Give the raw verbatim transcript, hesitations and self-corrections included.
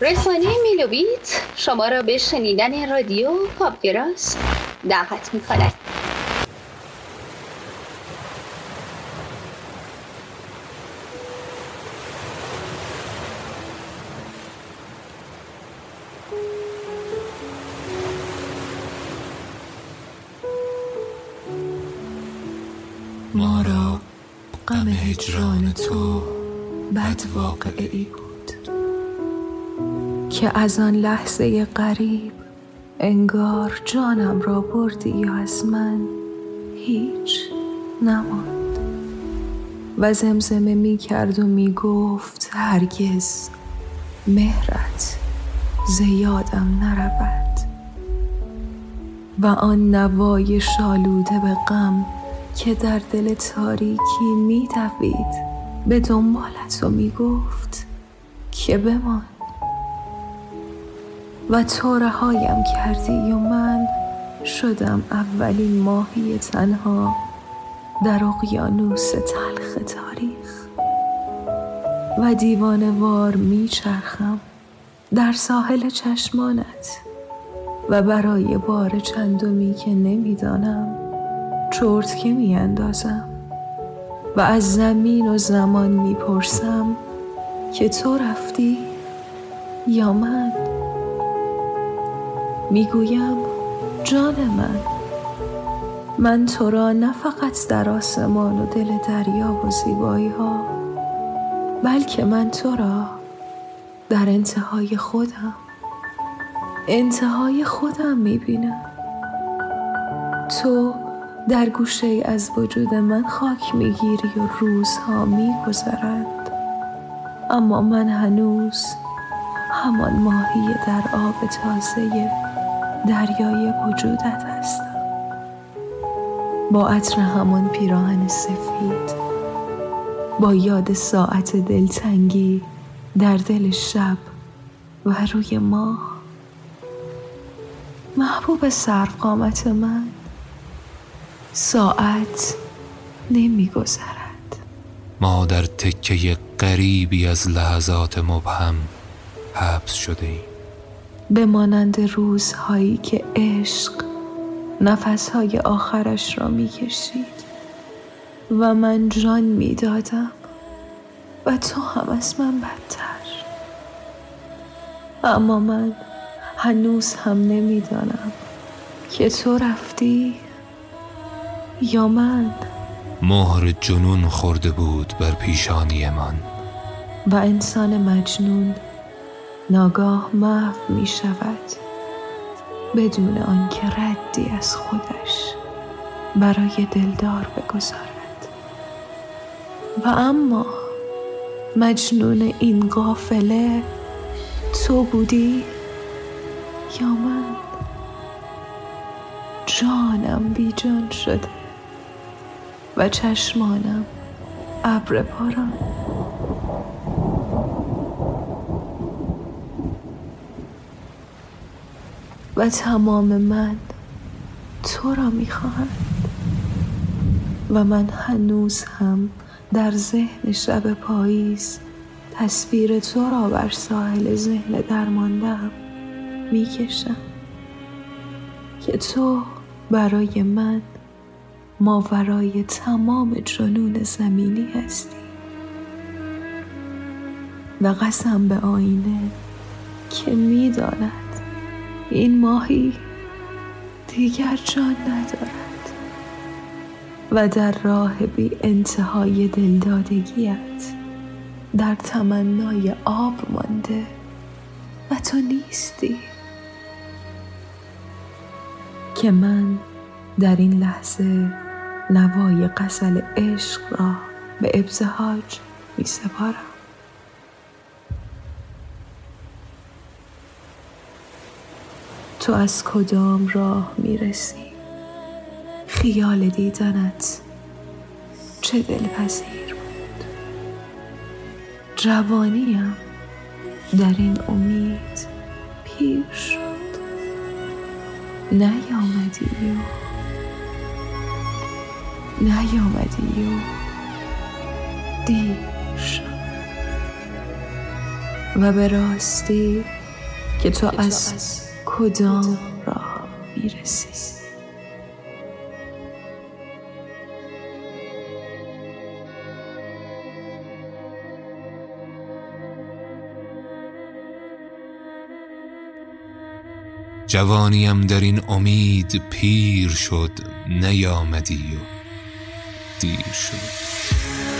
رسانه میلوبیت شما را به شنیدن رادیو کاپ پلاس دعوت می‌کند. ما را غم هجران تو بد واقعی بود که از آن لحظه قریب انگار جانم را بردی یا از من هیچ نماند. و زمزمه می کرد و می گفت هرگز مهرت زیادم نرود. و آن نوای شالوده به غم که در دل تاریکی می دوید به دنبالت و می گفت که بمان. و تو رهایم کردی و من شدم اولین ماهی تنها در اقیانوس تلخ تاریخ. و دیوانه‌وار می چرخم در ساحل چشمانت و برای بار چندمی که نمی دانم چرتکه می اندازم و از زمین و زمان می پرسم که تو رفتی یا من. می گویم جان من، من تو را نه فقط در آسمان و دل دریا و زیبایی ها، بلکه من تو را در انتهای خودم انتهای خودم می بینم. تو در گوشه ای از وجود من خاک میگیری و روزها میگذرند، اما من هنوز همان ماهی در آب تازه دریای وجودت هستم، با عطر همان پیراهن سفید، با یاد ساعت دلتنگی در دل شب و روی ماه. محبوب سرقامت من، ساعت نمی‌گذرد. ما در تکه غریبی از لحظات مبهم حبس شده ایم، به مانند روزهایی که عشق نفسهای آخرش را می‌کشید و من جان می‌دادم و تو هم از من بدتر. اما من هنوز هم نمی‌دانم که تو رفتی یا من. مهر جنون خورده بود بر پیشانی من و انسان مجنون ناگاه محو می شود بدون آنکه ردی از خودش برای دلدار بگذارد. و اما مجنون این قافله تو بودی یا من. جانم بی جان شده و چشمانم ابر باران. و تمام من تو را می‌خواهم و من هنوز هم در ذهن شب پاییز تصویر تو را بر ساحل ذهن درمانده‌ام می‌کشم که تو برای من ماورای تمام جنون زمینی هستی. و قسم به آینه که می داند این ماهی دیگر جان ندارد و در راه بی انتهای دلدادگیت در تمنای آب مانده و تو نیستی. که من در این لحظه نوای غزل عشق را به ابتهاج می سپارم. تو از کدام راه می رسی؟ خیال دیدنت چه دلپذیر بود. جوانیم در این امید پیر شد، نیامدی و نیامدی و دیر شد. و به راستی که تو از کدام راه میرسی. جوانیم در این امید پیر شد، نیامدی و دیر شد.